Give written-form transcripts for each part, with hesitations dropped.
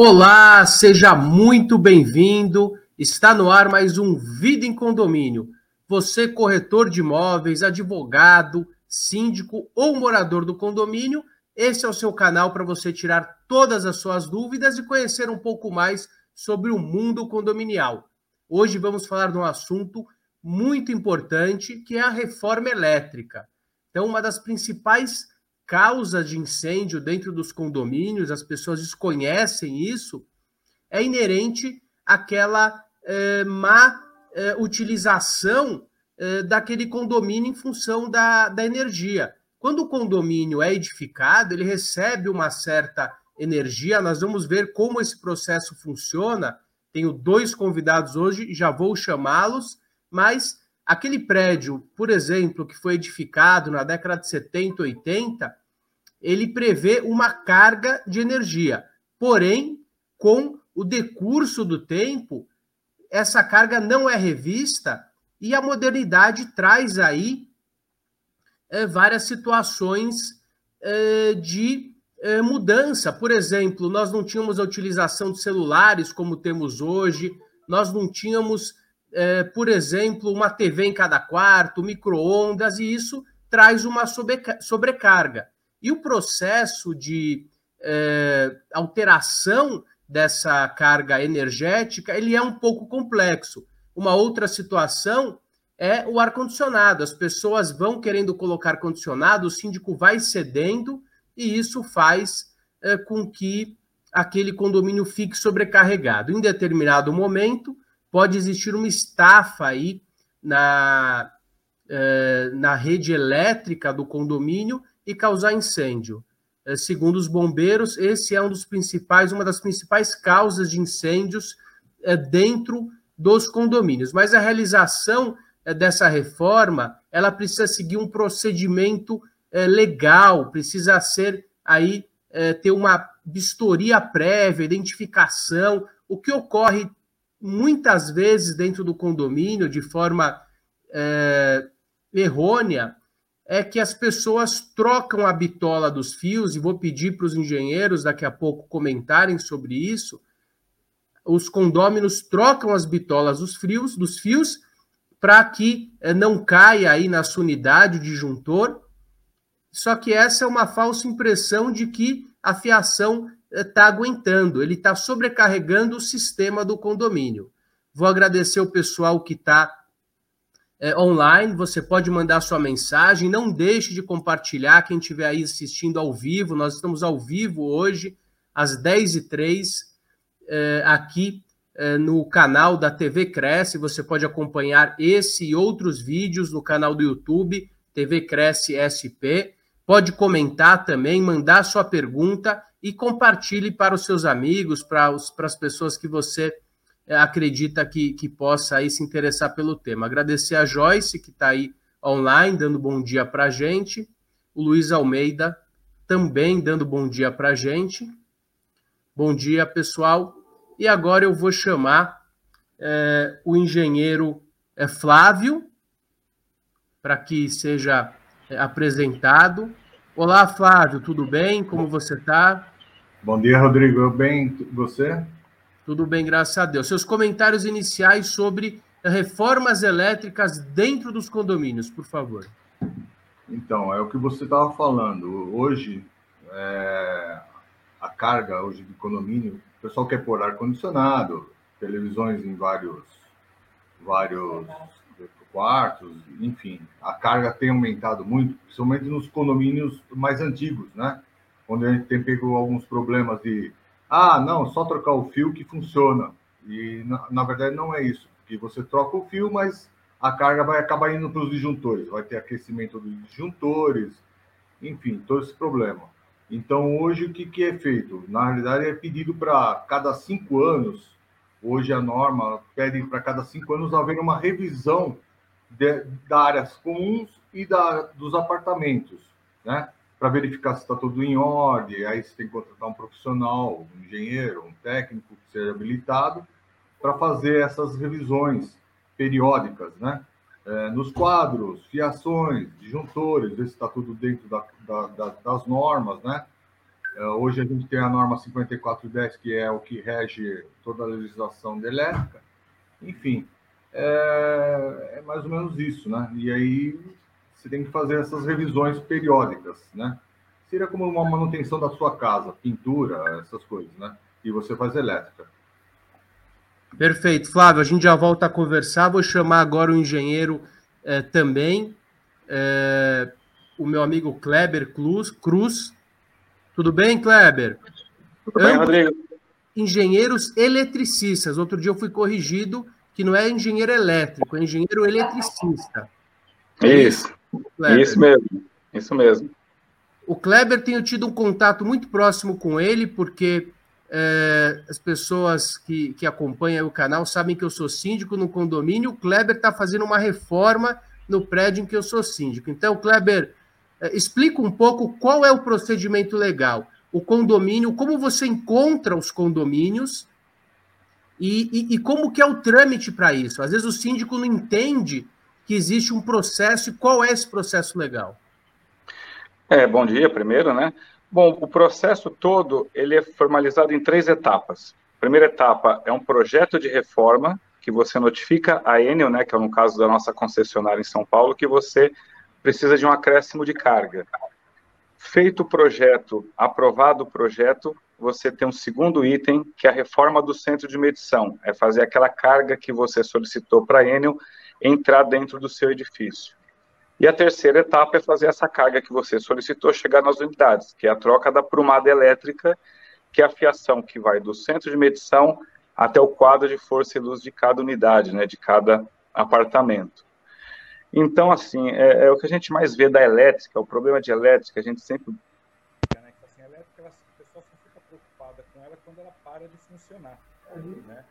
Olá, seja muito bem-vindo. Está no ar mais um Vida em Condomínio. Você, corretor de imóveis, advogado, síndico ou morador do condomínio, esse é o seu canal para você tirar todas as suas dúvidas e conhecer um pouco mais sobre o mundo condominial. Hoje vamos falar de um assunto muito importante, que é a reforma elétrica. Então, uma das principais causas de incêndio dentro dos condomínios, as pessoas desconhecem isso, é inerente àquela má utilização daquele condomínio em função da energia. Quando o condomínio é edificado, ele recebe uma certa energia, nós vamos ver como esse processo funciona. Tenho dois convidados hoje, já vou chamá-los, mas aquele prédio, por exemplo, que foi edificado na década de 70, 80, ele prevê uma carga de energia. Porém, com o decurso do tempo, essa carga não é revista e a modernidade traz aí várias situações de mudança. Por exemplo, nós não tínhamos a utilização de celulares como temos hoje, nós não tínhamos, por exemplo, uma TV em cada quarto, micro-ondas, e isso traz uma sobrecarga. E o processo de alteração dessa carga energética, ele é um pouco complexo. Uma outra situação é o ar-condicionado. As pessoas vão querendo colocar ar-condicionado, o síndico vai cedendo, e isso faz com que aquele condomínio fique sobrecarregado. Em determinado momento, pode existir uma estafa aí na rede elétrica do condomínio e causar incêndio. Segundo os bombeiros, esse é uma das principais causas de incêndios dentro dos condomínios. Mas a realização dessa reforma, ela precisa seguir um procedimento legal, precisa ser aí, ter uma vistoria prévia, identificação. O que ocorre muitas vezes dentro do condomínio, de forma errônea, é que as pessoas trocam a bitola dos fios, e vou pedir para os engenheiros daqui a pouco comentarem sobre isso. Os condôminos trocam as bitolas dos fios para que não caia aí na sua unidade o disjuntor. Só que essa é uma falsa impressão de que a fiação está aguentando, ele está sobrecarregando o sistema do condomínio. Vou agradecer o pessoal que está online, você pode mandar sua mensagem, não deixe de compartilhar, quem estiver aí assistindo ao vivo, nós estamos ao vivo hoje, às 10h03, aqui no canal da TV Cresce. Você pode acompanhar esse e outros vídeos no canal do YouTube, TV Cresce SP. Pode comentar também, mandar sua pergunta e compartilhe para os seus amigos, para as pessoas que você acredita que possa aí se interessar pelo tema. Agradecer a Joyce, que está aí online, dando bom dia para a gente. O Luiz Almeida também dando bom dia para a gente. Bom dia, pessoal. E agora eu vou chamar o engenheiro Flávio, para que seja apresentado. Olá, Flávio, tudo bem? Como você está? Bom dia, Rodrigo. Eu bem, você? Tudo bem, graças a Deus. Seus comentários iniciais sobre reformas elétricas dentro dos condomínios, por favor. Então, é o que você estava falando. Hoje, a carga hoje de condomínio, o pessoal quer pôr ar-condicionado, televisões em vários quartos, enfim, a carga tem aumentado muito, principalmente nos condomínios mais antigos, né? Onde a gente tem pego alguns problemas de, só trocar o fio que funciona. E, na verdade, não é isso, porque você troca o fio, mas a carga vai acabar indo para os disjuntores, vai ter aquecimento dos disjuntores, enfim, todo esse problema. Então, hoje, o que é feito? Na realidade, é pedido para cada 5 anos, hoje a norma pede para cada 5 anos haver uma revisão da áreas comuns e dos apartamentos, né? Para verificar se está tudo em ordem. Aí você tem que contratar um profissional, um engenheiro, um técnico que seja habilitado para fazer essas revisões periódicas, né? Nos quadros, fiações, disjuntores, ver se está tudo dentro das normas, né? Hoje a gente tem a norma 5410, que é o que rege toda a legislação de elétrica. Enfim, é mais ou menos isso, né? E aí você tem que fazer essas revisões periódicas, né? Seria como uma manutenção da sua casa, pintura, essas coisas, né? E você faz elétrica. Perfeito, Flávio, a gente já volta a conversar. Vou chamar agora o engenheiro também, o meu amigo Cléber Cruz. Tudo bem, Cléber? Tudo bem, Rodrigo. Engenheiros eletricistas. Outro dia eu fui corrigido que não é engenheiro elétrico, é engenheiro eletricista. Isso, Cléber. Isso mesmo. O Cléber, tenho tido um contato muito próximo com ele, porque as pessoas que acompanham o canal sabem que eu sou síndico no condomínio. O Cléber está fazendo uma reforma no prédio em que eu sou síndico. Então, Cléber, explica um pouco qual é o procedimento legal. O condomínio, como você encontra os condomínios e como que é o trâmite para isso. Às vezes o síndico não entende que existe um processo e qual é esse processo legal. Bom dia, primeiro, né? Bom, o processo todo, ele é formalizado em 3 etapas. A primeira etapa é um projeto de reforma, que você notifica a Enel, né, que é no caso da nossa concessionária em São Paulo, que você precisa de um acréscimo de carga. Feito o projeto, aprovado o projeto, você tem um segundo item, que é a reforma do centro de medição. É fazer aquela carga que você solicitou para a Enel entrar dentro do seu edifício. E a terceira etapa é fazer essa carga que você solicitou chegar nas unidades, que é a troca da prumada elétrica, que é a fiação que vai do centro de medição até o quadro de força e luz de cada unidade, né, de cada apartamento. Então, assim, é o que a gente mais vê da elétrica, o problema de elétrica, a gente sempre... Assim, a elétrica, o pessoal só fica preocupada com ela quando ela para de funcionar, né?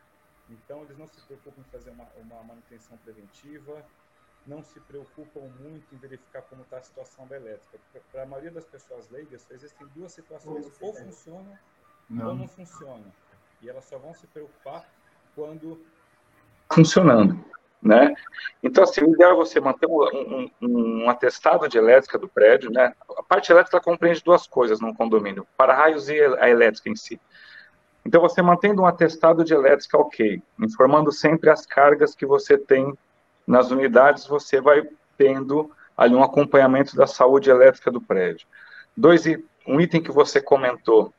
Então, eles não se preocupam em fazer uma manutenção preventiva, não se preocupam muito em verificar como está a situação da elétrica. Para a maioria das pessoas leigas, existem 2 situações, ou funciona ou não funciona. E elas só vão se preocupar quando... funcionando, né? Então, assim, o ideal é você manter um atestado de elétrica do prédio, né? A parte elétrica compreende 2 coisas num condomínio, para-raios e a elétrica em si. Então, você mantendo um atestado de elétrica, ok, informando sempre as cargas que você tem nas unidades, você vai tendo ali um acompanhamento da saúde elétrica do prédio. 2, um item que você comentou,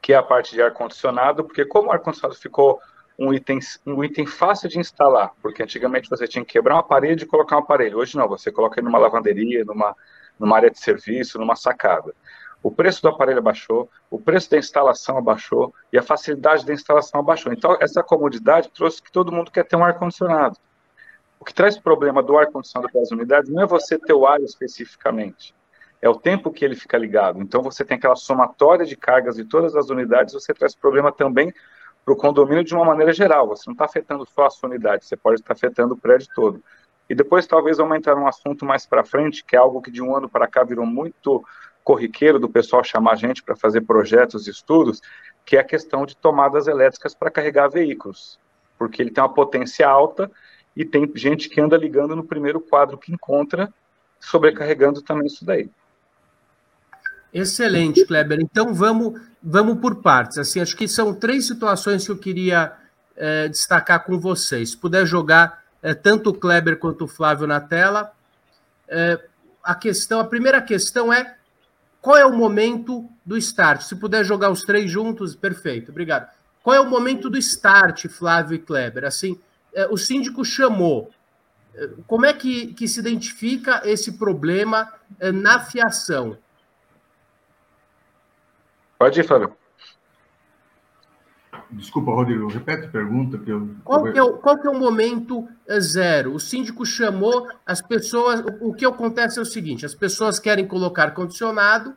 que é a parte de ar-condicionado, porque como o ar-condicionado ficou um item fácil de instalar, porque antigamente você tinha que quebrar uma parede e colocar um aparelho, hoje não, você coloca ele numa lavanderia, numa área de serviço, numa sacada. O preço do aparelho abaixou, o preço da instalação abaixou e a facilidade da instalação abaixou. Então, essa comodidade trouxe que todo mundo quer ter um ar-condicionado. O que traz problema do ar-condicionado para as unidades não é você ter o ar especificamente, é o tempo que ele fica ligado. Então, você tem aquela somatória de cargas de todas as unidades, você traz problema também para o condomínio de uma maneira geral. Você não está afetando só a sua unidade, você pode estar afetando o prédio todo. E depois, talvez, vamos entrar num assunto mais para frente, que é algo que de um ano para cá virou muito corriqueiro do pessoal chamar a gente para fazer projetos e estudos, que é a questão de tomadas elétricas para carregar veículos, porque ele tem uma potência alta, e tem gente que anda ligando no primeiro quadro que encontra, sobrecarregando também isso daí. Excelente, Cléber. Então, vamos por partes. Assim, acho que são 3 situações que eu queria destacar com vocês. Se puder jogar tanto o Cléber quanto o Flávio na tela. A primeira questão é qual é o momento do start? Se puder jogar os 3 juntos, perfeito, obrigado. Qual é o momento do start, Flávio e Cléber? Assim, o síndico chamou. Como é que se identifica esse problema na fiação? Pode ir, Flávio. Desculpa, Rodrigo, repete a pergunta. Qual que é o momento zero? O síndico chamou as pessoas... O que acontece é o seguinte, as pessoas querem colocar condicionado,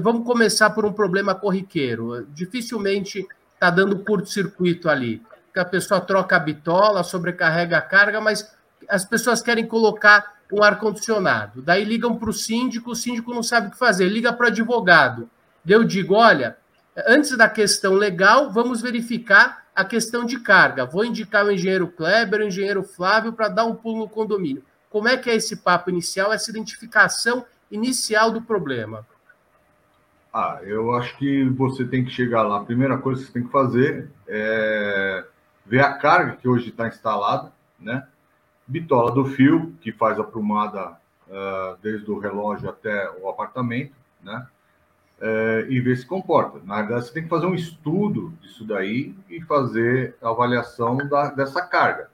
vamos começar por um problema corriqueiro. Dificilmente está dando curto-circuito ali, que a pessoa troca a bitola, sobrecarrega a carga, mas as pessoas querem colocar um ar-condicionado. Daí ligam para o síndico não sabe o que fazer, liga para o advogado. Eu digo, olha, antes da questão legal, vamos verificar a questão de carga. Vou indicar o engenheiro Cléber, o engenheiro Flávio, para dar um pulo no condomínio. Como é que é esse papo inicial, essa identificação inicial do problema? Ah, eu acho que você tem que chegar lá. A primeira coisa que você tem que fazer é ver a carga que hoje está instalada, né? Bitola do fio, que faz a prumada desde o relógio até o apartamento, né? E ver se comporta. Na verdade, você tem que fazer um estudo disso daí e fazer a avaliação dessa carga.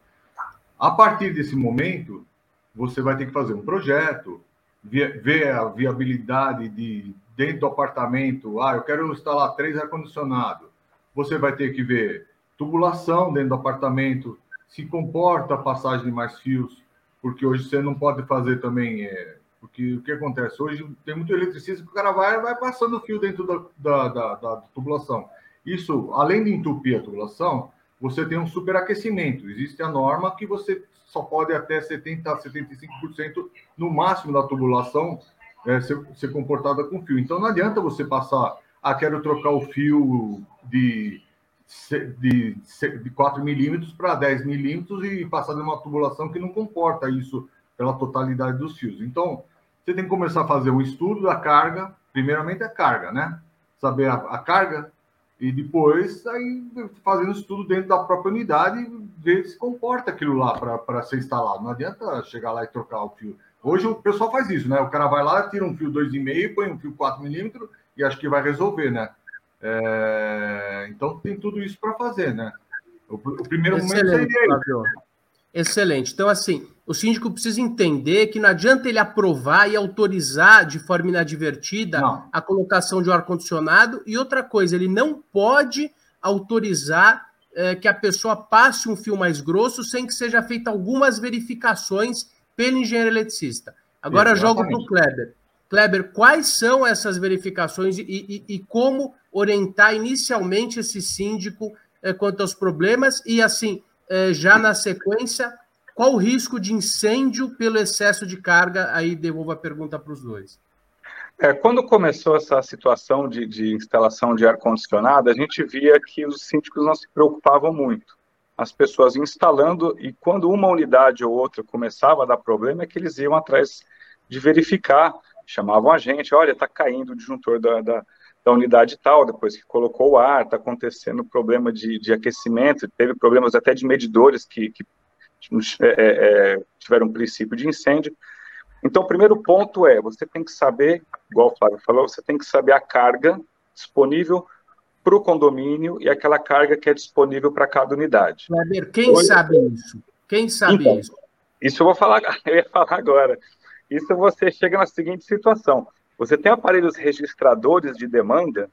A partir desse momento, você vai ter que fazer um projeto, ver a viabilidade de... Dentro do apartamento, eu quero instalar 3 ar-condicionado. Você vai ter que ver tubulação dentro do apartamento, se comporta a passagem de mais fios, porque hoje você não pode fazer também... porque o que acontece? Hoje tem muito eletricista que o cara vai passando o fio dentro da tubulação. Isso, além de entupir a tubulação, você tem um superaquecimento. Existe a norma que você só pode até 70% a 75% no máximo da tubulação ser comportada com fio. Então, não adianta você passar, quero trocar o fio de 4 milímetros para 10 milímetros e passar de uma tubulação que não comporta isso pela totalidade dos fios. Então, você tem que começar a fazer um estudo da carga, primeiramente a carga, né? Saber a carga e depois aí, fazendo estudo dentro da própria unidade, ver se comporta aquilo lá para ser instalado. Não adianta chegar lá e trocar o fio. Hoje o pessoal faz isso, né? O cara vai lá, tira um fio 2,5, põe um fio 4mm e acho que vai resolver, né? Então, tem tudo isso para fazer, né? O primeiro momento seria aí. Excelente. Então, assim, o síndico precisa entender que não adianta ele aprovar e autorizar de forma inadvertida a colocação de um ar-condicionado. E outra coisa, ele não pode autorizar que a pessoa passe um fio mais grosso sem que seja feita algumas verificações pelo engenheiro eletricista. Agora jogo para o Cléber. Cléber, quais são essas verificações e como orientar inicialmente esse síndico quanto aos problemas? E, assim, já na sequência, qual o risco de incêndio pelo excesso de carga? Aí devolvo a pergunta para os dois. Quando começou essa situação de instalação de ar-condicionado, a gente via que os síndicos não se preocupavam muito. As pessoas instalando, e quando uma unidade ou outra começava a dar problema, é que eles iam atrás de verificar, chamavam a gente, olha, está caindo o disjuntor da unidade tal, depois que colocou o ar, está acontecendo problema de aquecimento, teve problemas até de medidores que tiveram um princípio de incêndio. Então, o primeiro ponto é, você tem que saber, igual o Flávio falou, você tem que saber a carga disponível para o condomínio e aquela carga que é disponível para cada unidade. Quem sabe isso? Quem sabe então, isso? Isso eu ia falar agora. Isso você chega na seguinte situação. Você tem aparelhos registradores de demanda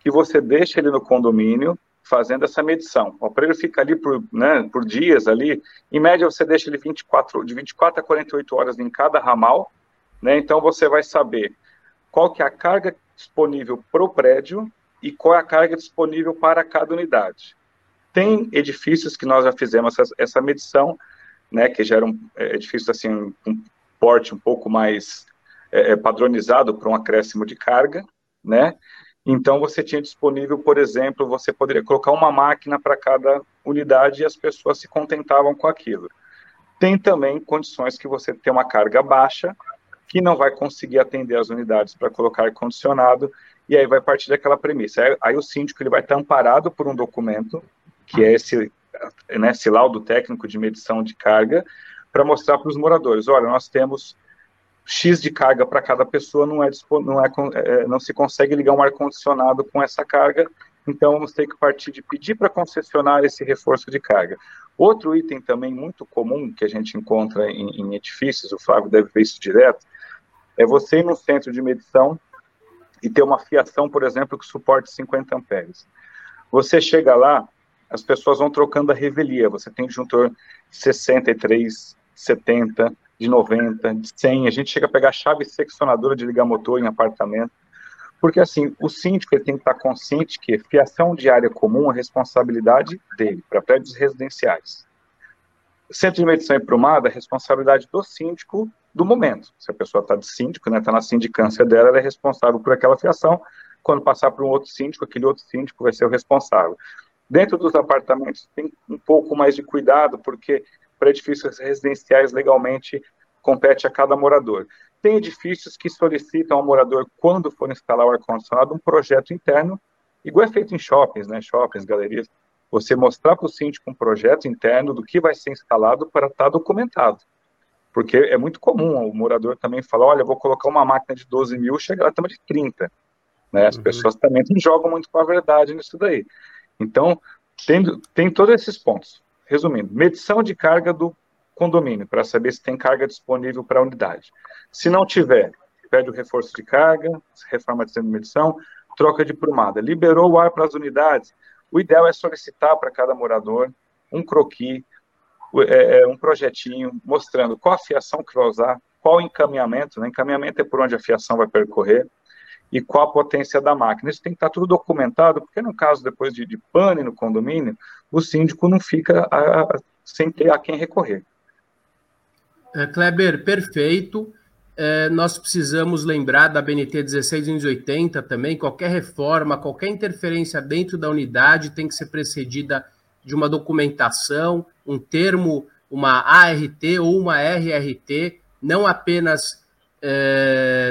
que você deixa ele no condomínio fazendo essa medição. O aparelho fica ali por dias ali. Em média, você deixa ele de 24 a 48 horas em cada ramal. Né? Então, você vai saber qual que é a carga disponível para o prédio e qual é a carga disponível para cada unidade. Tem edifícios que nós já fizemos essa medição, né, que já eram edifícios assim, um porte um pouco mais padronizado para um acréscimo de carga, né? Então, você tinha disponível, por exemplo, você poderia colocar uma máquina para cada unidade e as pessoas se contentavam com aquilo. Tem também condições que você tem uma carga baixa, que não vai conseguir atender as unidades para colocar ar-condicionado, e aí vai partir daquela premissa. Aí o síndico ele vai estar amparado por um documento, que é esse laudo técnico de medição de carga, para mostrar para os moradores, olha, nós temos X de carga para cada pessoa, não se consegue ligar um ar-condicionado com essa carga, então vamos ter que partir de pedir para concessionar esse reforço de carga. Outro item também muito comum que a gente encontra em edifícios, o Flávio deve ver isso direto, é você ir no centro de medição e ter uma fiação, por exemplo, que suporte 50 amperes. Você chega lá, as pessoas vão trocando a revelia, você tem disjuntor 63, 70, de 90, de 100, a gente chega a pegar a chave seccionadora de ligar motor em apartamento, porque assim, o síndico ele tem que estar consciente que fiação de área comum é responsabilidade dele, para prédios residenciais. Centro de medição e prumada é responsabilidade do síndico do momento. Se a pessoa está de síndico, está na sindicância dela, ela é responsável por aquela fiação. Quando passar para um outro síndico, aquele outro síndico vai ser o responsável. Dentro dos apartamentos, tem um pouco mais de cuidado, porque para edifícios residenciais, legalmente, compete a cada morador. Tem edifícios que solicitam ao morador, quando for instalar o ar-condicionado, um projeto interno, igual é feito em shoppings, né? Shoppings, galerias. Você mostrar para o síndico um projeto interno do que vai ser instalado para estar documentado. Porque é muito comum o morador também falar, olha, eu vou colocar uma máquina de 12 mil, chega lá, estamos de 30. Né? As pessoas também não jogam muito com a verdade nisso daí. Então, tem todos esses pontos. Resumindo, medição de carga do condomínio, para saber se tem carga disponível para a unidade. Se não tiver, pede o reforço de carga, reforma de centro de medição, troca de prumada. Liberou o ar para as unidades, o ideal é solicitar para cada morador um croquis, um projetinho mostrando qual a fiação que vai usar, qual o encaminhamento, né? Encaminhamento é por onde a fiação vai percorrer e qual a potência da máquina. Isso tem que estar tudo documentado, porque no caso depois de pane no condomínio, o síndico não fica sem ter a quem recorrer. Cléber, perfeito. Nós precisamos lembrar da ABNT 16180 também, qualquer reforma, qualquer interferência dentro da unidade tem que ser precedida de uma documentação, um termo, uma ART ou uma RRT, não apenas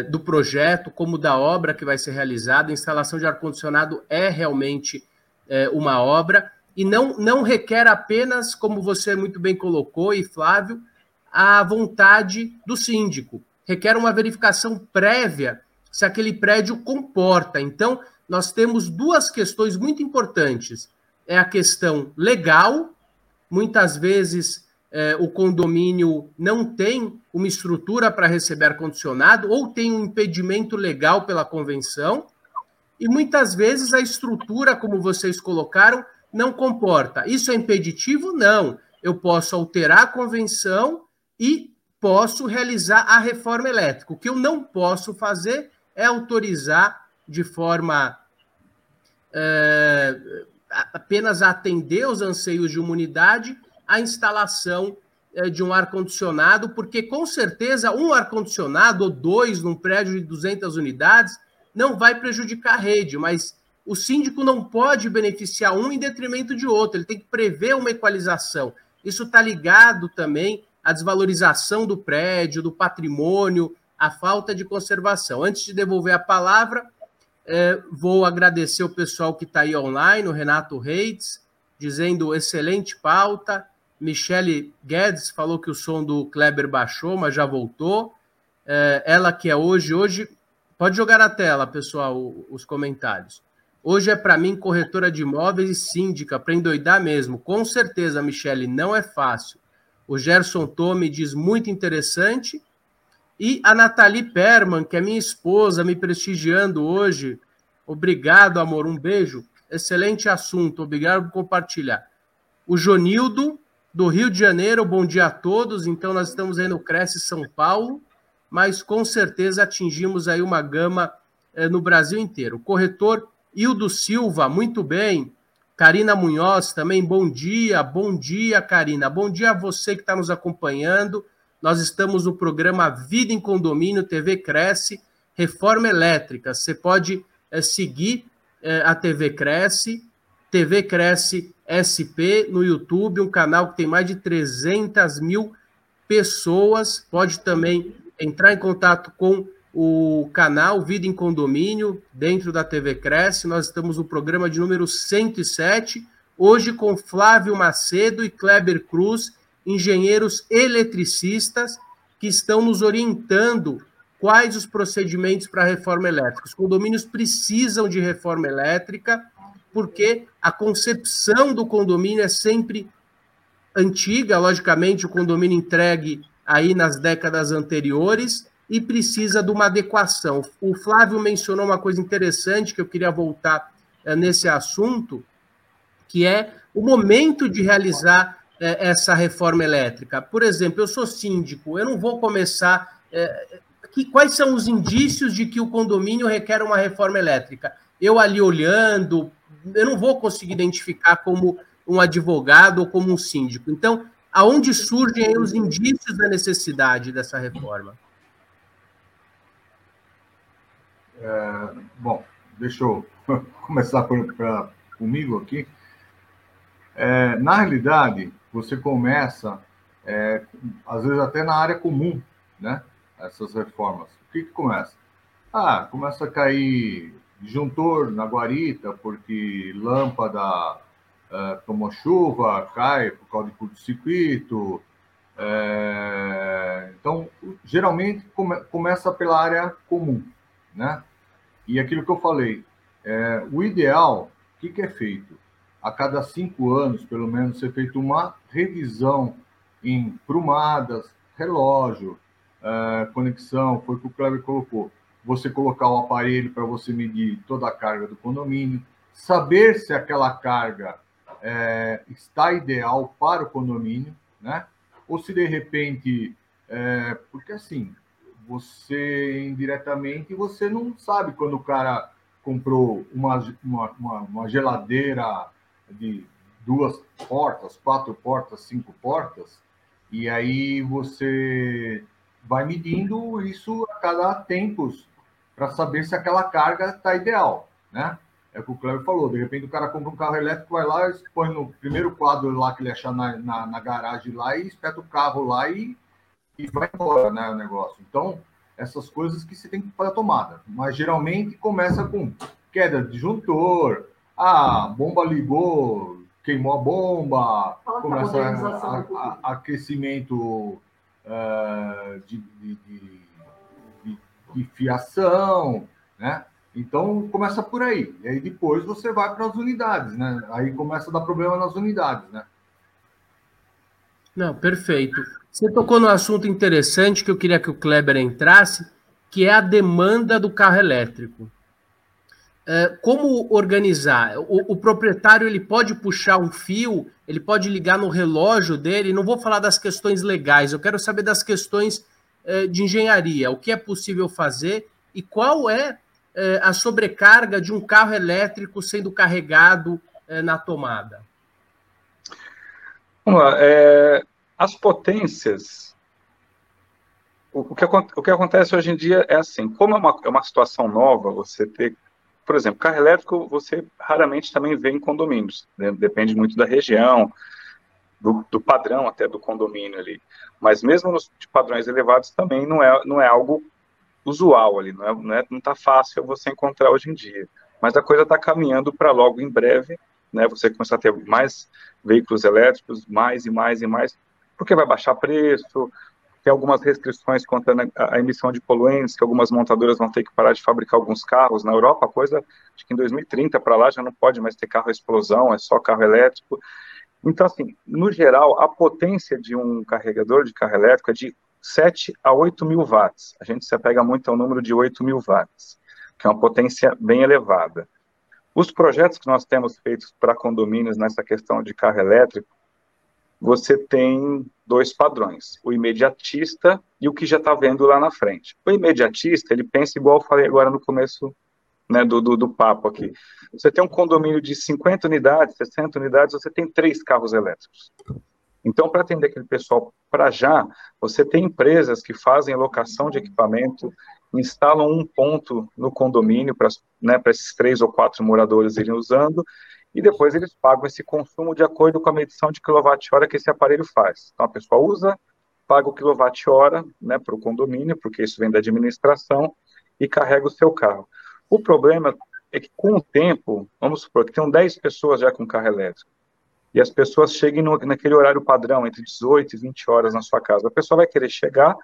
do projeto, como da obra que vai ser realizada. A instalação de ar-condicionado é realmente uma obra e não requer apenas, como você muito bem colocou, e Flávio, a vontade do síndico. Requer uma verificação prévia se aquele prédio comporta. Então, nós temos duas questões muito importantes. É a questão legal, muitas vezes o condomínio não tem uma estrutura para receber ar-condicionado ou tem um impedimento legal pela convenção e muitas vezes a estrutura, como vocês colocaram, não comporta. Isso é impeditivo? Não. Eu posso alterar a convenção e posso realizar a reforma elétrica. O que eu não posso fazer é autorizar de forma apenas atender aos anseios de uma unidade a instalação de um ar-condicionado, porque com certeza um ar-condicionado ou dois num prédio de 200 unidades não vai prejudicar a rede, mas o síndico não pode beneficiar um em detrimento de outro, ele tem que prever uma equalização. Isso está ligado também a desvalorização do prédio, do patrimônio, a falta de conservação. Antes de devolver a palavra, vou agradecer o pessoal que está aí online, o Renato Reitz, dizendo excelente pauta. Michele Guedes falou que o som do Cléber baixou, mas já voltou. Ela que é hoje... Pode jogar na tela, pessoal, os comentários. Hoje é, para mim, corretora de imóveis e síndica, para endoidar mesmo. Com certeza, Michele, não é fácil. O Gerson Tome diz muito interessante. E a Nathalie Perman, que é minha esposa, me prestigiando hoje. Obrigado, amor. Um beijo. Excelente assunto. Obrigado por compartilhar. O Jonildo, do Rio de Janeiro. Bom dia a todos. Então, nós estamos aí no Cresce São Paulo, mas com certeza atingimos aí uma gama no Brasil inteiro. O corretor Hildo Silva, muito bem. Karina Munhoz também, bom dia, Karina. Bom dia a você que está nos acompanhando. Nós estamos no programa Vida em Condomínio, TV Cresce, Reforma Elétrica. Você pode seguir a TV Cresce SP no YouTube, um canal que tem mais de 300 mil pessoas. Pode também entrar em contato com o canal Vida em Condomínio, dentro da TV Cresce. Nós estamos no programa de número 107, hoje com Flávio Macedo e Cléber Cruz, engenheiros eletricistas, que estão nos orientando quais os procedimentos para a reforma elétrica. Os condomínios precisam de reforma elétrica, porque a concepção do condomínio é sempre antiga, logicamente o condomínio entregue aí nas décadas anteriores, e precisa de uma adequação. O Flávio mencionou uma coisa interessante que eu queria voltar nesse assunto, que é o momento de realizar essa reforma elétrica. Por exemplo, eu sou síndico, eu não vou começar... Quais são os indícios de que o condomínio requer uma reforma elétrica? Eu ali olhando, eu não vou conseguir identificar como um advogado ou como um síndico. Então, aonde surgem aí os indícios da necessidade dessa reforma? Bom, deixa eu começar comigo aqui. Na realidade, você começa, às vezes até na área comum, né? essas reformas, o que começa? Ah, começa a cair disjuntor na guarita, porque lâmpada tomou chuva, cai por causa de curto-circuito. Então, geralmente, começa pela área comum, né? E aquilo que eu falei, o ideal, o que é feito? A cada 5 anos, pelo menos, ser feita uma revisão em prumadas, relógio, conexão, foi o que o Cléber colocou. Você colocar o aparelho para você medir toda a carga do condomínio, saber se aquela carga está ideal para o condomínio, né? Ou se de repente, porque assim, você indiretamente, você não sabe quando o cara comprou uma geladeira de 2 portas, 4 portas, 5 portas, e aí você vai medindo isso a cada tempos, para saber se aquela carga está ideal, né? É o que o Cléber falou, de repente o cara compra um carro elétrico, vai lá, põe no primeiro quadro lá que ele achar na garagem lá e espeta o carro lá e vai embora, né, o negócio. Então, essas coisas que você tem que fazer a tomada. Mas, geralmente, começa com queda de disjuntor, a bomba ligou, queimou a bomba, começa aquecimento de fiação, né? Então, começa por aí. E aí, depois, você vai para as unidades, né? Aí começa a dar problema nas unidades, né? Não, perfeito. Você tocou num assunto interessante que eu queria que o Cléber entrasse, que é a demanda do carro elétrico. Como organizar? O proprietário, ele pode puxar um fio, ele pode ligar no relógio dele. Não vou falar das questões legais, eu quero saber das questões de engenharia. O que é possível fazer e qual é a sobrecarga de um carro elétrico sendo carregado na tomada? Vamos lá. As potências, o que acontece hoje em dia é assim, como é uma situação nova, você ter, por exemplo, carro elétrico, você raramente também vê em condomínios, né? Depende muito da região, do padrão até do condomínio ali, mas mesmo nos padrões elevados também não é algo usual ali, não está fácil você encontrar hoje em dia, mas a coisa está caminhando para logo em breve, né, você começar a ter mais veículos elétricos, mais e mais e mais, porque vai baixar preço, tem algumas restrições quanto à emissão de poluentes, que algumas montadoras vão ter que parar de fabricar alguns carros. Na Europa, a coisa, acho que em 2030 para lá, já não pode mais ter carro à explosão, é só carro elétrico. Então, assim, no geral, a potência de um carregador de carro elétrico é de 7 a 8 mil watts. A gente se apega muito ao número de 8 mil watts, que é uma potência bem elevada. Os projetos que nós temos feitos para condomínios nessa questão de carro elétrico, você tem 2 padrões, o imediatista e o que já está vendo lá na frente. O imediatista, ele pensa igual eu falei agora no começo, né, do papo aqui. Você tem um condomínio de 50 unidades, 60 unidades, você tem 3 carros elétricos. Então, para atender aquele pessoal para já, você tem empresas que fazem locação de equipamento, instalam um ponto no condomínio para, né, esses 3 ou 4 moradores irem usando, e depois eles pagam esse consumo de acordo com a medição de quilowatt-hora que esse aparelho faz. Então, a pessoa usa, paga o quilowatt-hora, né, para o condomínio, porque isso vem da administração, e carrega o seu carro. O problema é que, com o tempo, vamos supor que tem 10 pessoas já com carro elétrico, e as pessoas cheguem naquele horário padrão, entre 18 e 20 horas na sua casa. A pessoa vai querer chegar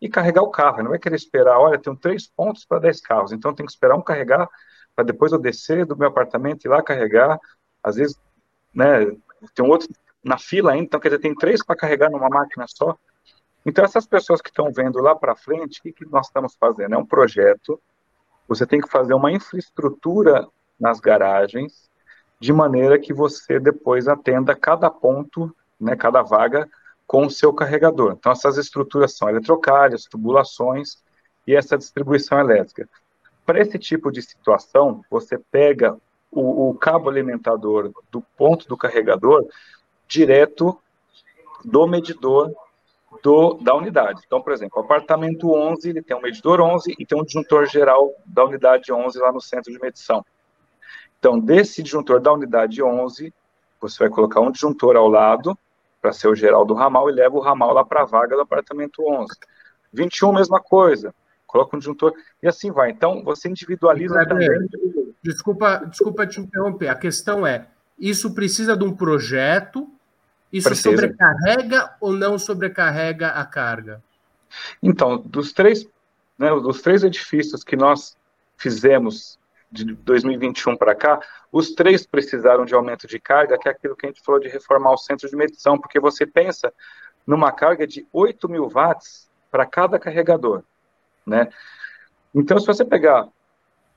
e carregar o carro, não vai querer esperar, olha, tem 3 pontos para 10 carros, então tem que esperar um carregar, para depois eu descer do meu apartamento e ir lá carregar. Às vezes, né, tem um outro na fila ainda, então, quer dizer, tem 3 para carregar numa máquina só. Então, essas pessoas que estão vendo lá para frente, o que nós estamos fazendo? É um projeto, você tem que fazer uma infraestrutura nas garagens, de maneira que você depois atenda cada ponto, né, cada vaga, com o seu carregador. Então, essas estruturas são eletrocárias, tubulações e essa distribuição elétrica. Para esse tipo de situação, você pega o cabo alimentador do ponto do carregador direto do medidor da unidade. Então, por exemplo, o apartamento 11, ele tem um medidor 11 e tem um disjuntor geral da unidade 11 lá no centro de medição. Então, desse disjuntor da unidade 11, você vai colocar um disjuntor ao lado, para ser o geral do ramal, e leva o ramal lá para a vaga do apartamento 11. 21, mesma coisa. Coloca um disjuntor e assim vai. Então, você individualiza também. Desculpa te interromper. A questão é, isso precisa de um projeto? Isso precisa. Sobrecarrega ou não sobrecarrega a carga? Então, dos três edifícios que nós fizemos de 2021 para cá, os três precisaram de aumento de carga, que é aquilo que a gente falou de reformar o centro de medição, porque você pensa numa carga de 8 mil watts para cada carregador, né? Então, se você pegar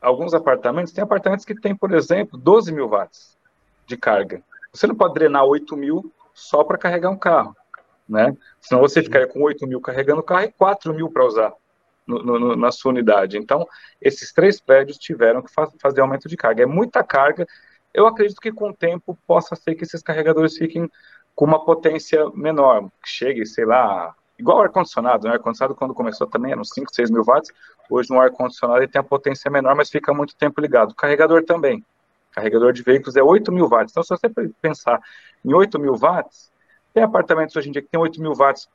alguns apartamentos, tem apartamentos que tem, por exemplo, 12 mil watts de carga. Você não pode drenar 8 mil só para carregar um carro, né? Senão você ficaria com 8 mil carregando o carro e 4 mil para usar na sua unidade. Então, esses três prédios tiveram que fazer aumento de carga. É muita carga. Eu acredito que com o tempo possa ser que esses carregadores fiquem com uma potência menor, que chegue, sei lá, igual ar-condicionado, né? O ar-condicionado, quando começou, também eram 5, 6 mil watts. Hoje, no ar-condicionado, ele tem a potência menor, mas fica muito tempo ligado. O carregador também. O carregador de veículos é 8 mil watts. Então, se você pensar em 8 mil watts, tem apartamentos hoje em dia que tem 8 mil watts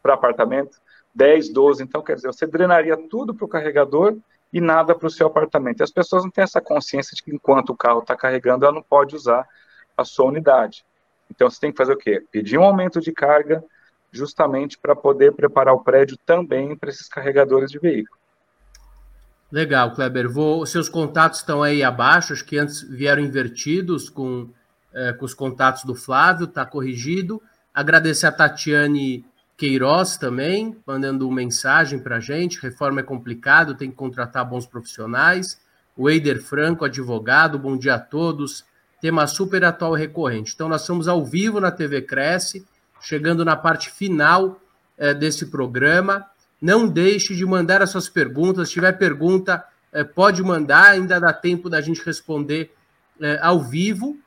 para apartamento, 10, 12. Então, quer dizer, você drenaria tudo para o carregador e nada para o seu apartamento. E as pessoas não têm essa consciência de que enquanto o carro está carregando, ela não pode usar a sua unidade. Então, você tem que fazer o quê? Pedir um aumento de carga, justamente para poder preparar o prédio também para esses carregadores de veículo. Legal, Cléber. Seus contatos estão aí abaixo, acho que antes vieram invertidos com os contatos do Flávio, está corrigido. Agradecer a Tatiane Queiroz também, mandando mensagem para a gente. Reforma é complicado, tem que contratar bons profissionais. O Eider Franco, advogado, bom dia a todos. Tema super atual e recorrente. Então, nós estamos ao vivo na TV Cresce, chegando na parte final desse programa. Não deixe de mandar as suas perguntas. Se tiver pergunta, pode mandar. Ainda dá tempo da gente responder ao vivo.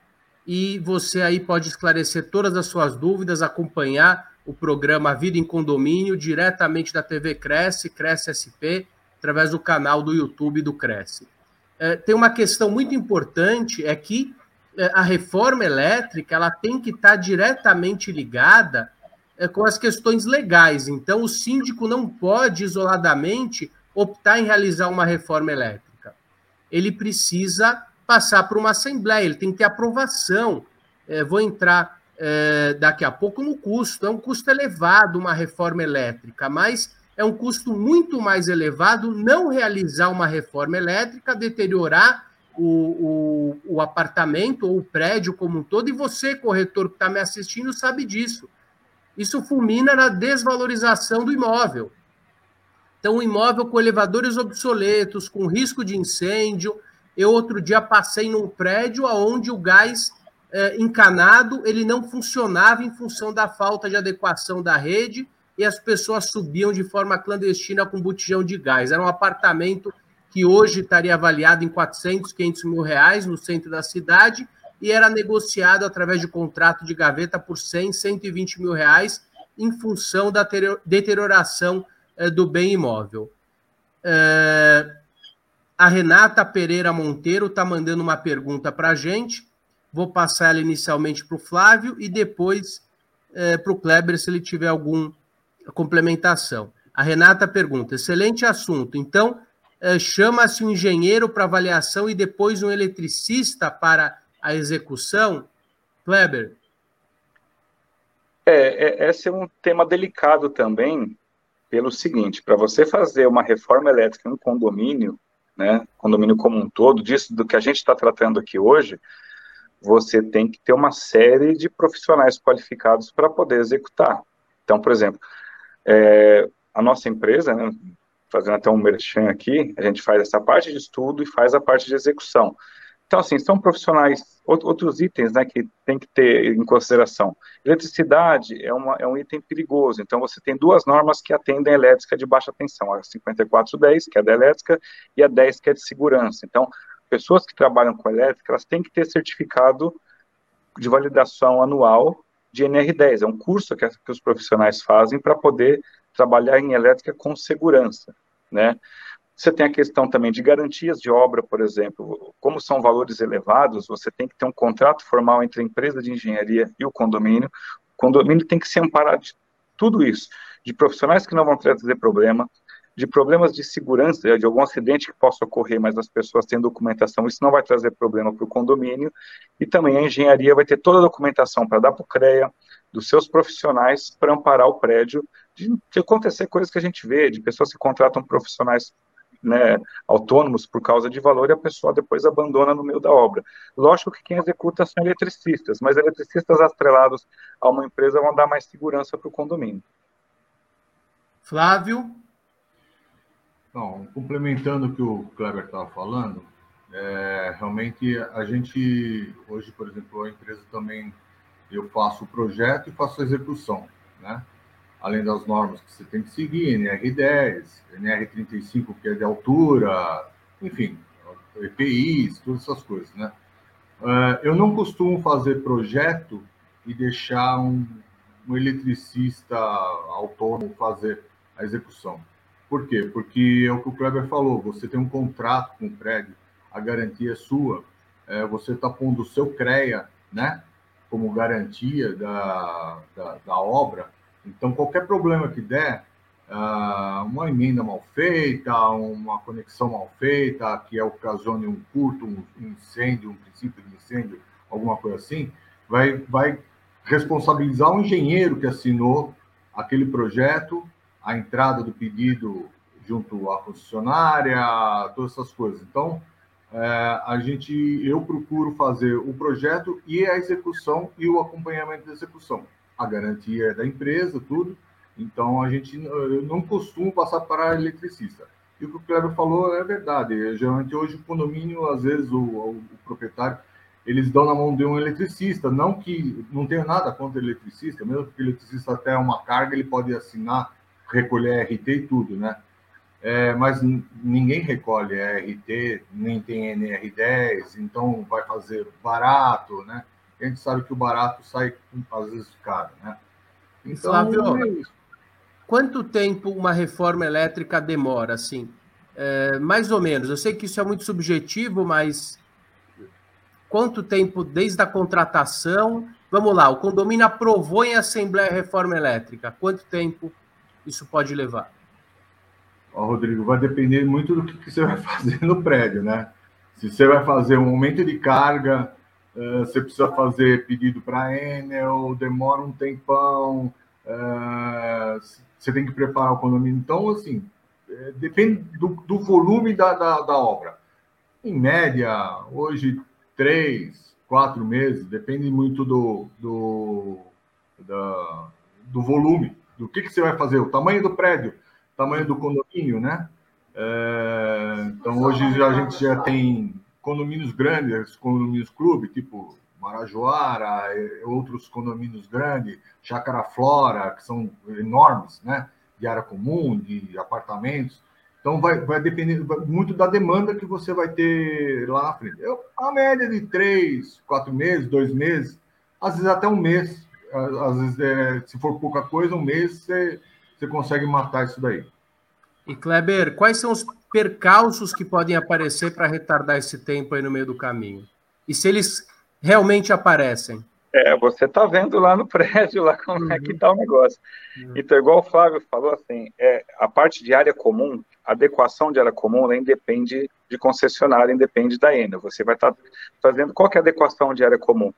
E você aí pode esclarecer todas as suas dúvidas, acompanhar o programa Vida em Condomínio diretamente da TV Cresce, Cresce SP, através do canal do YouTube do Cresce. Tem uma questão muito importante, é que a reforma elétrica ela tem que estar diretamente ligada com as questões legais. Então, o síndico não pode, isoladamente, optar em realizar uma reforma elétrica. Ele precisa passar por uma assembleia, ele tem que ter aprovação. Vou entrar daqui a pouco no custo. É um custo elevado uma reforma elétrica, mas é um custo muito mais elevado não realizar uma reforma elétrica, deteriorar o apartamento ou o prédio como um todo, e você, corretor que está me assistindo, sabe disso. Isso fulmina na desvalorização do imóvel. Então, o imóvel com elevadores obsoletos, com risco de incêndio. Eu, outro dia, passei num prédio onde o gás encanado ele não funcionava em função da falta de adequação da rede e as pessoas subiam de forma clandestina com botijão de gás. Era um apartamento que hoje estaria avaliado em 400, 500 mil reais no centro da cidade, e era negociado através de contrato de gaveta por 100, 120 mil reais, em função da deterioração do bem imóvel. A Renata Pereira Monteiro está mandando uma pergunta para a gente, vou passar ela inicialmente para o Flávio e depois para o Cléber, se ele tiver alguma complementação. A Renata pergunta, excelente assunto, então... chama-se um engenheiro para avaliação e depois um eletricista para a execução? Cléber? Esse é um tema delicado também, pelo seguinte, para você fazer uma reforma elétrica em um condomínio, né, condomínio como um todo, disso do que a gente está tratando aqui hoje, você tem que ter uma série de profissionais qualificados para poder executar. Então, por exemplo, a nossa empresa... né, fazendo até um merchan aqui, a gente faz essa parte de estudo e faz a parte de execução. Então, assim, são profissionais, outros itens, né, que tem que ter em consideração. Eletricidade é um item perigoso, então você tem duas normas que atendem a elétrica de baixa tensão, a 5410, que é da elétrica, e a 10, que é de segurança. Então, pessoas que trabalham com elétrica, elas têm que ter certificado de validação anual de NR10, é um curso que os profissionais fazem para poder trabalhar em elétrica com segurança, né? Você tem a questão também de garantias de obra, por exemplo. Como são valores elevados, você tem que ter um contrato formal entre a empresa de engenharia e o condomínio. O condomínio tem que se amparar de tudo isso. de profissionais que não vão trazer problema, de problemas de segurança, de algum acidente que possa ocorrer, mas as pessoas têm documentação, isso não vai trazer problema para o condomínio, e também a engenharia vai ter toda a documentação para dar para o CREA, dos seus profissionais, para amparar o prédio, de acontecer coisas que a gente vê, de pessoas que contratam profissionais, né, autônomos por causa de valor, e a pessoa depois abandona no meio da obra. Lógico que quem executa são eletricistas, mas eletricistas atrelados a uma empresa vão dar mais segurança para o condomínio. Flávio? Bom, complementando o que o Cléber estava falando, realmente a gente, hoje, por exemplo, a empresa também, eu faço o projeto e faço a execução, né? Além das normas que você tem que seguir, NR10, NR35, que é de altura, enfim, EPIs, todas essas coisas, né? Eu não costumo fazer projeto e deixar um eletricista autônomo fazer a execução. Por quê? Porque é o que o Cléber falou, você tem um contrato com o prédio, a garantia é sua, você está pondo o seu CREA, né, como garantia da obra. Então, qualquer problema que der, uma emenda mal feita, uma conexão mal feita, que ocasione um curto, um incêndio, um princípio de incêndio, alguma coisa assim, vai responsabilizar o engenheiro que assinou aquele projeto, a entrada do pedido junto à concessionária, todas essas coisas. Então, eu procuro fazer o projeto e a execução e o acompanhamento da execução. A garantia é da empresa, tudo. Então, eu não costumo passar para eletricista. E o que o Cléber falou é verdade. Geralmente, hoje, o condomínio, às vezes, o proprietário, eles dão na mão de um eletricista. Não que não tenha nada contra o eletricista, mesmo porque o eletricista até uma carga, ele pode assinar, recolher RT e tudo, né? Mas ninguém recolhe RT, nem tem NR10, então vai fazer barato, né? A gente sabe que o barato sai, às vezes, caro, né? Então, Flávio, quanto tempo uma reforma elétrica demora, assim? Mais ou menos, eu sei que isso é muito subjetivo, mas quanto tempo desde a contratação? Vamos lá, o condomínio aprovou em assembleia a reforma elétrica, quanto tempo isso pode levar? Ó, Rodrigo, vai depender muito do que você vai fazer no prédio, né? Se você vai fazer um aumento de carga, você precisa fazer pedido para a Enel, demora um tempão, você tem que preparar o condomínio. Então, assim, depende do volume da obra. Em média, hoje, 3-4 meses, depende muito do volume, do que você vai fazer, o tamanho do prédio, o tamanho do condomínio, né? Então, hoje a gente já tem condomínios grandes, condomínios clube, tipo Marajoara, outros condomínios grandes, Chacara Flora, que são enormes, né? De área comum, de apartamentos. Então, vai depender muito da demanda que você vai ter lá na frente. A média de 3-4 meses, 2 meses, às vezes até um mês. Às vezes, se for pouca coisa, um mês você consegue matar isso daí. E, Cléber, quais são os percalços que podem aparecer para retardar esse tempo aí no meio do caminho? E se eles realmente aparecem? Você está vendo lá no prédio, lá como é que está o negócio. Uhum. Então, igual o Flávio falou, assim, a parte de área comum, a adequação de área comum, ela independe de concessionária, independe da Enel. Você vai estar fazendo qual que é a adequação de área comum?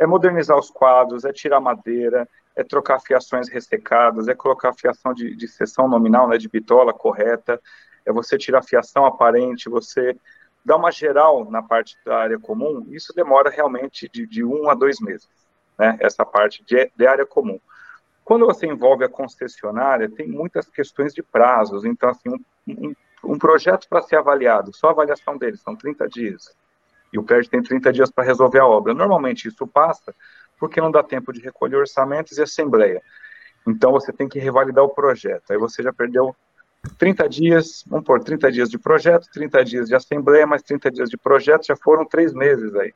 É modernizar os quadros, é tirar madeira, é trocar fiações ressecadas, é colocar a fiação de seção nominal, né, de bitola correta, é você tirar a fiação aparente, você dá uma geral na parte da área comum, isso demora realmente de 1 a 2 meses, né, essa parte de área comum. Quando você envolve a concessionária, tem muitas questões de prazos, então, assim, um projeto para ser avaliado, só a avaliação dele, são 30 dias. E o prédio tem 30 dias para resolver a obra. Normalmente isso passa porque não dá tempo de recolher orçamentos e assembleia. Então você tem que revalidar o projeto. Aí você já perdeu 30 dias, vamos pôr 30 dias de projeto, 30 dias de assembleia, mais 30 dias de projeto, já foram 3 meses aí.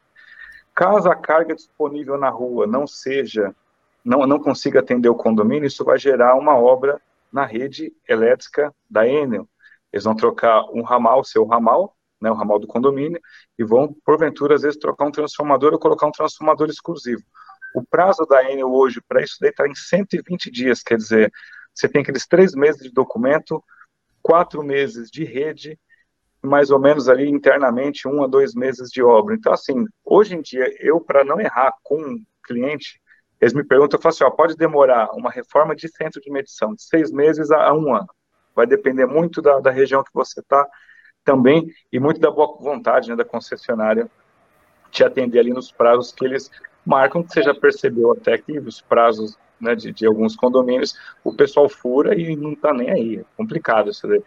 Caso a carga disponível na rua não consiga atender o condomínio, isso vai gerar uma obra na rede elétrica da Enel. Eles vão trocar um ramal, seu ramal, né, o ramal do condomínio, e vão, porventura, às vezes, trocar um transformador ou colocar um transformador exclusivo. O prazo da Enel hoje para isso daí está em 120 dias, quer dizer, você tem aqueles 3 meses de documento, 4 meses de rede, mais ou menos ali internamente 1 a 2 meses de obra. Então, assim, hoje em dia, eu, para não errar com um cliente, eles me perguntam, eu falo assim, ó, pode demorar uma reforma de centro de medição de 6 meses a 1 ano. Vai depender muito da região que você está também e muito da boa vontade, né, da concessionária te atender ali nos prazos que eles marcam, que você já percebeu até que os prazos, né, de alguns condomínios, o pessoal fura e não está nem aí, é complicado isso daí.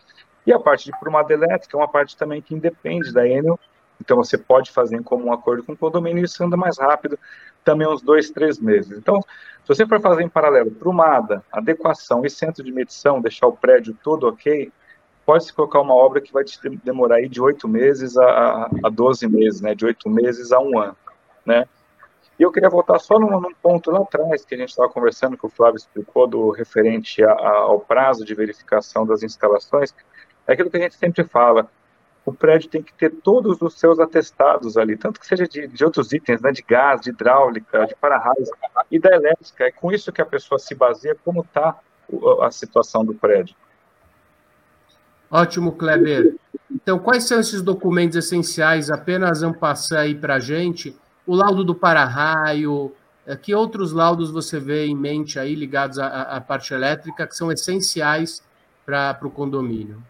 E a parte de prumada elétrica é uma parte também que independe da Enel, então você pode fazer em comum acordo com o condomínio e isso anda mais rápido, também uns 2, 3 meses. Então, se você for fazer em paralelo prumada, adequação e centro de medição, deixar o prédio todo ok, pode-se colocar uma obra que vai te demorar aí de 8 meses a 12 meses, né? De 8 meses a 1 ano, né? E eu queria voltar só num ponto lá atrás, que a gente estava conversando, que o Flávio explicou, do referente ao prazo de verificação das instalações. É aquilo que a gente sempre fala, o prédio tem que ter todos os seus atestados ali, tanto que seja de outros itens, né, de gás, de hidráulica, de para-raios e da elétrica. É com isso que a pessoa se baseia, como está a situação do prédio. Ótimo, Cléber. Então, quais são esses documentos essenciais? Apenas um passar aí para a gente. O laudo do para-raio, que outros laudos você vê em mente aí ligados à parte elétrica que são essenciais para o condomínio?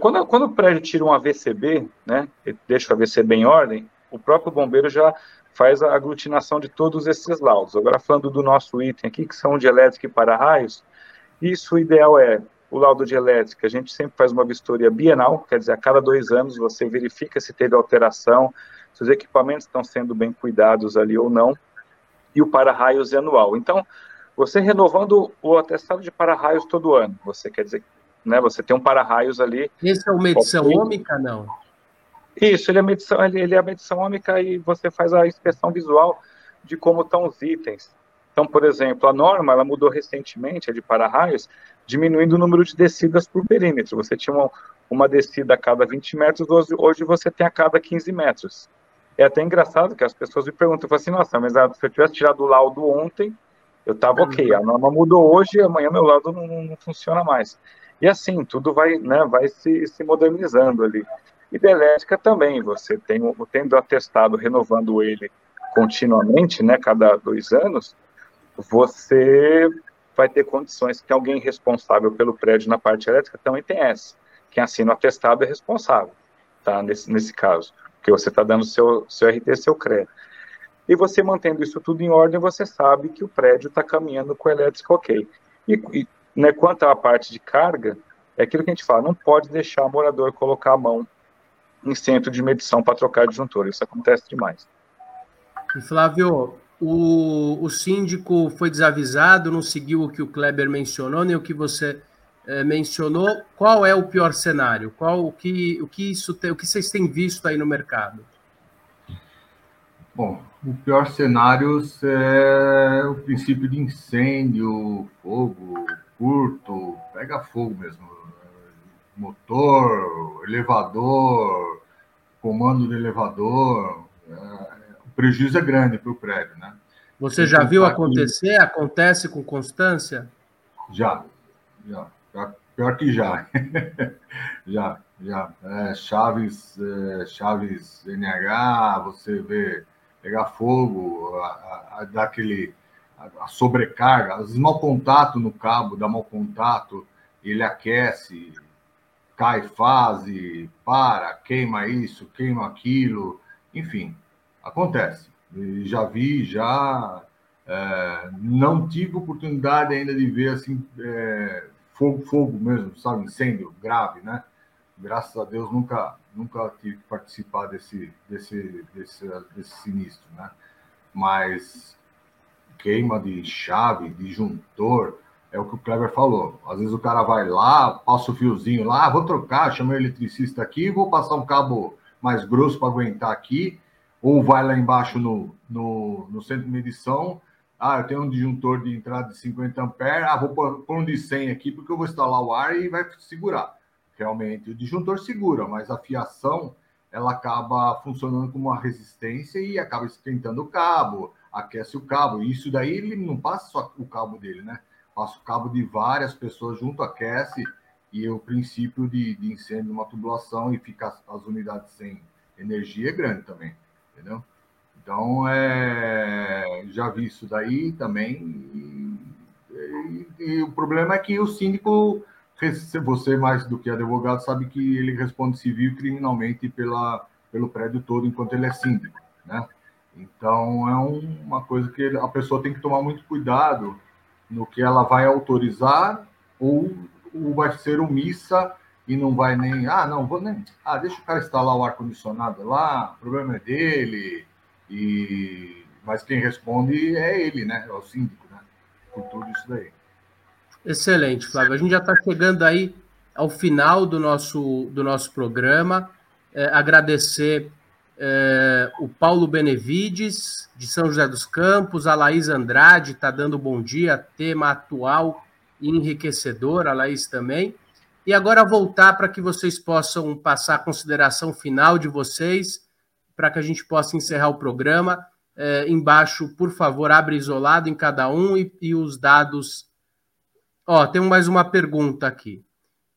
Quando o prédio tira um AVCB, né, deixa o AVCB em ordem, o próprio bombeiro já faz a aglutinação de todos esses laudos. Agora, falando do nosso item aqui, que são de elétrica e para-raios, isso o ideal é o laudo de elétrica. A gente sempre faz uma vistoria bienal, quer dizer, a cada 2 anos você verifica se teve alteração, se os equipamentos estão sendo bem cuidados ali ou não, e o para-raios é anual. Então, você renovando o atestado de para-raios todo ano, você quer dizer, né, você tem um para-raios ali. Esse é uma medição ômica, não? Isso, ele é a medição ômica e você faz a inspeção visual de como estão os itens. Então, por exemplo, a norma, ela mudou recentemente, a de para-raios, diminuindo o número de descidas por perímetro. Você tinha uma descida a cada 20 metros, hoje você tem a cada 15 metros. É até engraçado que as pessoas me perguntam, eu falo assim, nossa, mas se eu tivesse tirado o laudo ontem, eu estava ok, a norma mudou hoje e amanhã meu laudo não funciona mais. E assim, tudo vai, né, vai se modernizando ali. E da elétrica também, você tem tendo atestado, renovando ele continuamente, né, cada 2 anos, você vai ter condições que tem alguém responsável pelo prédio na parte elétrica, também tem essa. Quem assina o atestado é responsável, tá, nesse caso, porque você está dando seu RT, seu CREA. E você mantendo isso tudo em ordem, você sabe que o prédio está caminhando com a elétrica ok. E né, quanto à parte de carga, é aquilo que a gente fala, não pode deixar o morador colocar a mão em centro de medição para trocar disjuntor, isso acontece demais. E Flávio, o síndico foi desavisado, não seguiu o que o Cléber mencionou, nem o que você mencionou. Qual é o pior cenário? O que vocês têm visto aí no mercado? Bom, o pior cenário é o princípio de incêndio, fogo, curto, pega fogo mesmo, motor, elevador, comando do elevador, o prejuízo é grande para o prédio, né? Você já viu acontecer? Acontece com constância? Já, pior que já, já, chaves NH, você vê pegar fogo, dar aquele... A sobrecarga, às vezes mau contato no cabo, dá mau contato, ele aquece, cai fase, queima isso, queima aquilo, enfim, acontece. Já vi, não tive oportunidade ainda de ver assim, fogo mesmo, sabe, incêndio grave, né? Graças a Deus nunca tive que participar desse sinistro, né? Mas... queima de chave, de disjuntor, é o que o Cléber falou. Às vezes o cara vai lá, passa o fiozinho lá, vou trocar, chamei o eletricista aqui, vou passar um cabo mais grosso para aguentar aqui, ou vai lá embaixo no centro de medição, eu tenho um disjuntor de entrada de 50 amperes, vou pôr um de 100 aqui, porque eu vou instalar o ar e vai segurar. Realmente, o disjuntor segura, mas a fiação, ela acaba funcionando como uma resistência e acaba esquentando o cabo, aquece o cabo, e isso daí ele não passa só o cabo dele, né? passo cabo de várias pessoas junto aquece e o princípio de incêndio numa tubulação e fica as unidades sem energia é grande também, entendeu? Então, já vi isso daí também. E o problema é que o síndico, você mais do que advogado, sabe que ele responde civil e criminalmente pelo prédio todo enquanto ele é síndico, né? Então, é uma coisa que a pessoa tem que tomar muito cuidado no que ela vai autorizar ou vai ser omissa e não vai nem... Ah, não, vou nem... Ah, deixa o cara instalar o ar-condicionado lá, o problema é dele. Mas quem responde é ele, né? É o síndico, né? Por tudo isso daí. Excelente, Flávio. A gente já está chegando aí ao final do nosso programa. Agradecer... o Paulo Benevides, de São José dos Campos, a Laís Andrade está dando bom dia, tema atual e enriquecedor, a Laís também. E agora voltar para que vocês possam passar a consideração final de vocês, para que a gente possa encerrar o programa. Embaixo, por favor, abre isolado em cada um e os dados... tem mais uma pergunta aqui,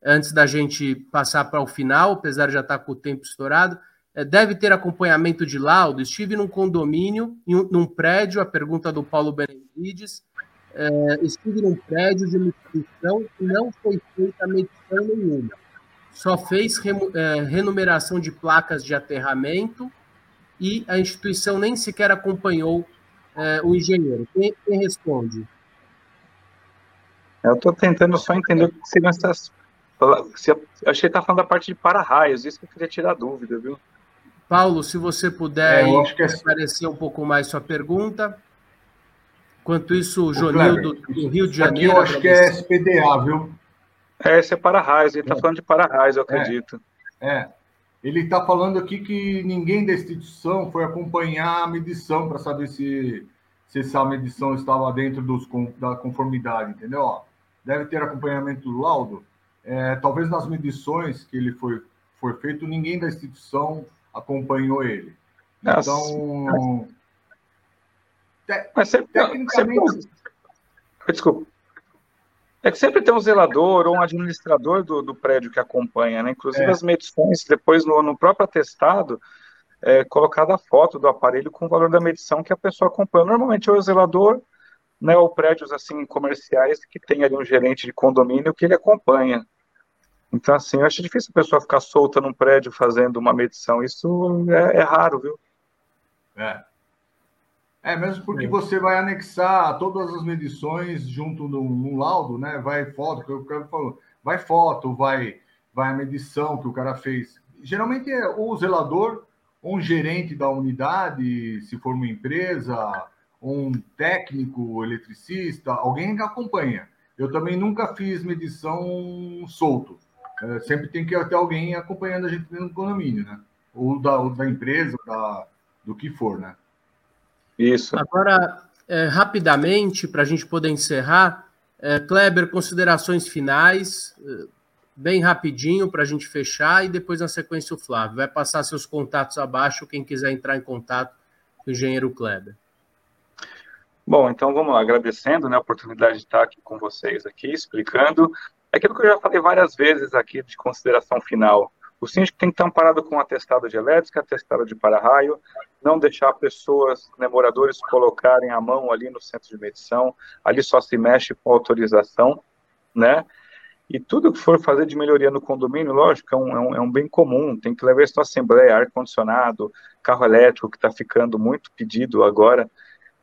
antes da gente passar para o final, apesar de já estar com o tempo estourado. Deve ter acompanhamento de laudo? Estive num condomínio, num prédio, a pergunta do Paulo Benevides, estive num prédio de medição e não foi feita medição nenhuma. Só fez renumeração de placas de aterramento e a instituição nem sequer acompanhou o engenheiro. Quem responde? Eu estou tentando só entender o que seriam essas... Eu achei que estava falando da parte de para-raios, isso que eu queria tirar dúvida, viu? Paulo, se você puder esclarecer um pouco mais sua pergunta. Enquanto isso, o Jonildo do Rio de Janeiro... Aqui eu acho que é SPDA, viu? Esse é para-raios, ele está falando de para-raios, eu acredito. Ele está falando aqui que ninguém da instituição foi acompanhar a medição para saber se essa medição estava dentro da conformidade, entendeu? Deve ter acompanhamento do laudo. Talvez nas medições que ele foi feito, ninguém da instituição... acompanhou ele. Então, mas tecnicamente... Desculpa. É que sempre tem um zelador ou um administrador do prédio que acompanha, né? Inclusive as medições, depois no próprio atestado, colocada a foto do aparelho com o valor da medição que a pessoa acompanha. Normalmente é o zelador, né, ou prédios assim, comerciais que tem ali um gerente de condomínio que ele acompanha. Então, assim, eu acho difícil a pessoa ficar solta num prédio fazendo uma medição. Isso é raro, viu? Mesmo porque você vai anexar todas as medições junto num laudo, né? Vai foto, que o cara falou. Vai foto, vai a medição que o cara fez. Geralmente é ou o zelador, ou um gerente da unidade, se for uma empresa, ou um técnico, eletricista, alguém que acompanha. Eu também nunca fiz medição solto. Sempre tem que ter alguém acompanhando a gente dentro do condomínio, né? Ou da empresa, do que for, né? Isso. Agora, rapidamente, para a gente poder encerrar, Cléber, considerações finais, bem rapidinho para a gente fechar, e depois na sequência o Flávio. Vai passar seus contatos abaixo, quem quiser entrar em contato com o engenheiro Cléber. Bom, então vamos lá, agradecendo, né, a oportunidade de estar aqui com vocês, aqui explicando aquilo que eu já falei várias vezes aqui de consideração final. O síndico tem que estar amparado com atestado de elétrica, atestado de para-raio, não deixar pessoas, né, moradores, colocarem a mão ali no centro de medição, ali só se mexe com autorização, né? E tudo que for fazer de melhoria no condomínio, lógico, é um bem comum, tem que levar isso à assembleia, ar-condicionado, carro elétrico, que está ficando muito pedido agora.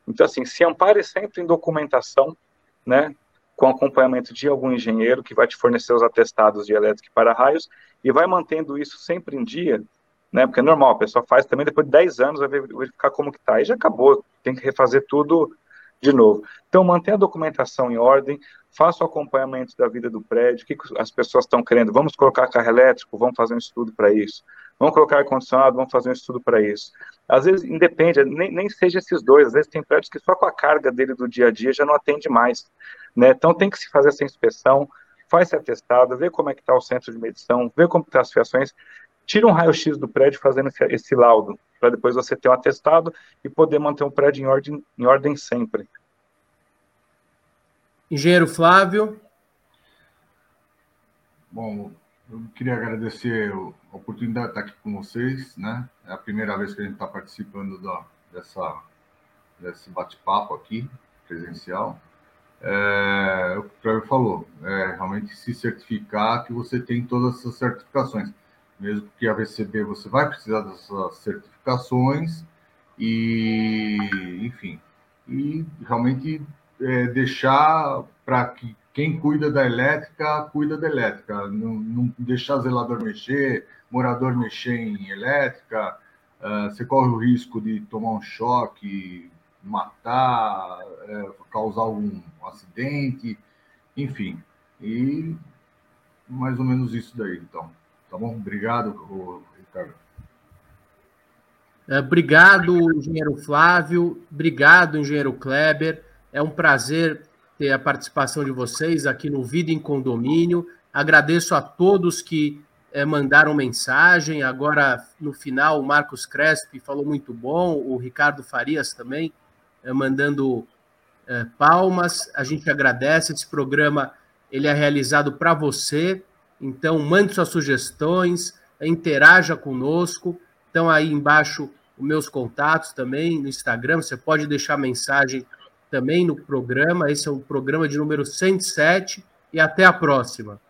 Então, assim, se ampare sempre em documentação, né? Com acompanhamento de algum engenheiro que vai te fornecer os atestados de elétrica e para-raios, e vai mantendo isso sempre em dia, né? Porque é normal, a pessoa faz também, depois de 10 anos vai verificar como que está, aí já acabou, tem que refazer tudo de novo. Então, mantenha a documentação em ordem, faça o acompanhamento da vida do prédio, o que as pessoas estão querendo, vamos colocar carro elétrico, vamos fazer um estudo para isso, vamos colocar ar-condicionado, vamos fazer um estudo para isso. Às vezes, independe, nem seja esses dois, às vezes tem prédios que só com a carga dele do dia a dia já não atende mais, né? Então tem que se fazer essa inspeção, faz esse atestado, vê como é que está o centro de medição, vê como está as fiações, tira um raio-x do prédio fazendo esse laudo, para depois você ter um atestado e poder manter um prédio em ordem sempre. Engenheiro Flávio. Bom, eu queria agradecer a oportunidade de estar aqui com vocês, né? É a primeira vez que a gente está participando desse bate-papo aqui, presencial. É o que o Cléber falou, realmente se certificar que você tem todas essas certificações. Mesmo que a AVCB você vai precisar dessas certificações e, enfim, e realmente deixar para que quem cuida da elétrica, cuida da elétrica. Não deixar zelador mexer, morador mexer em elétrica, você corre o risco de tomar um choque, matar, causar algum acidente, enfim. E mais ou menos isso daí, então. Tá bom? Obrigado, Ricardo. Obrigado, engenheiro Flávio. Obrigado, engenheiro Cléber. É um prazer ter a participação de vocês aqui no Vida em Condomínio. Agradeço a todos que mandaram mensagem. Agora, no final, o Marcos Crespi falou muito bom, o Ricardo Farias também mandando palmas. A gente agradece. Esse programa ele é realizado para você. Então, mande suas sugestões, interaja conosco. Estão aí embaixo os meus contatos também no Instagram. Você pode deixar mensagem também no programa. Esse é o programa de número 107 e até a próxima.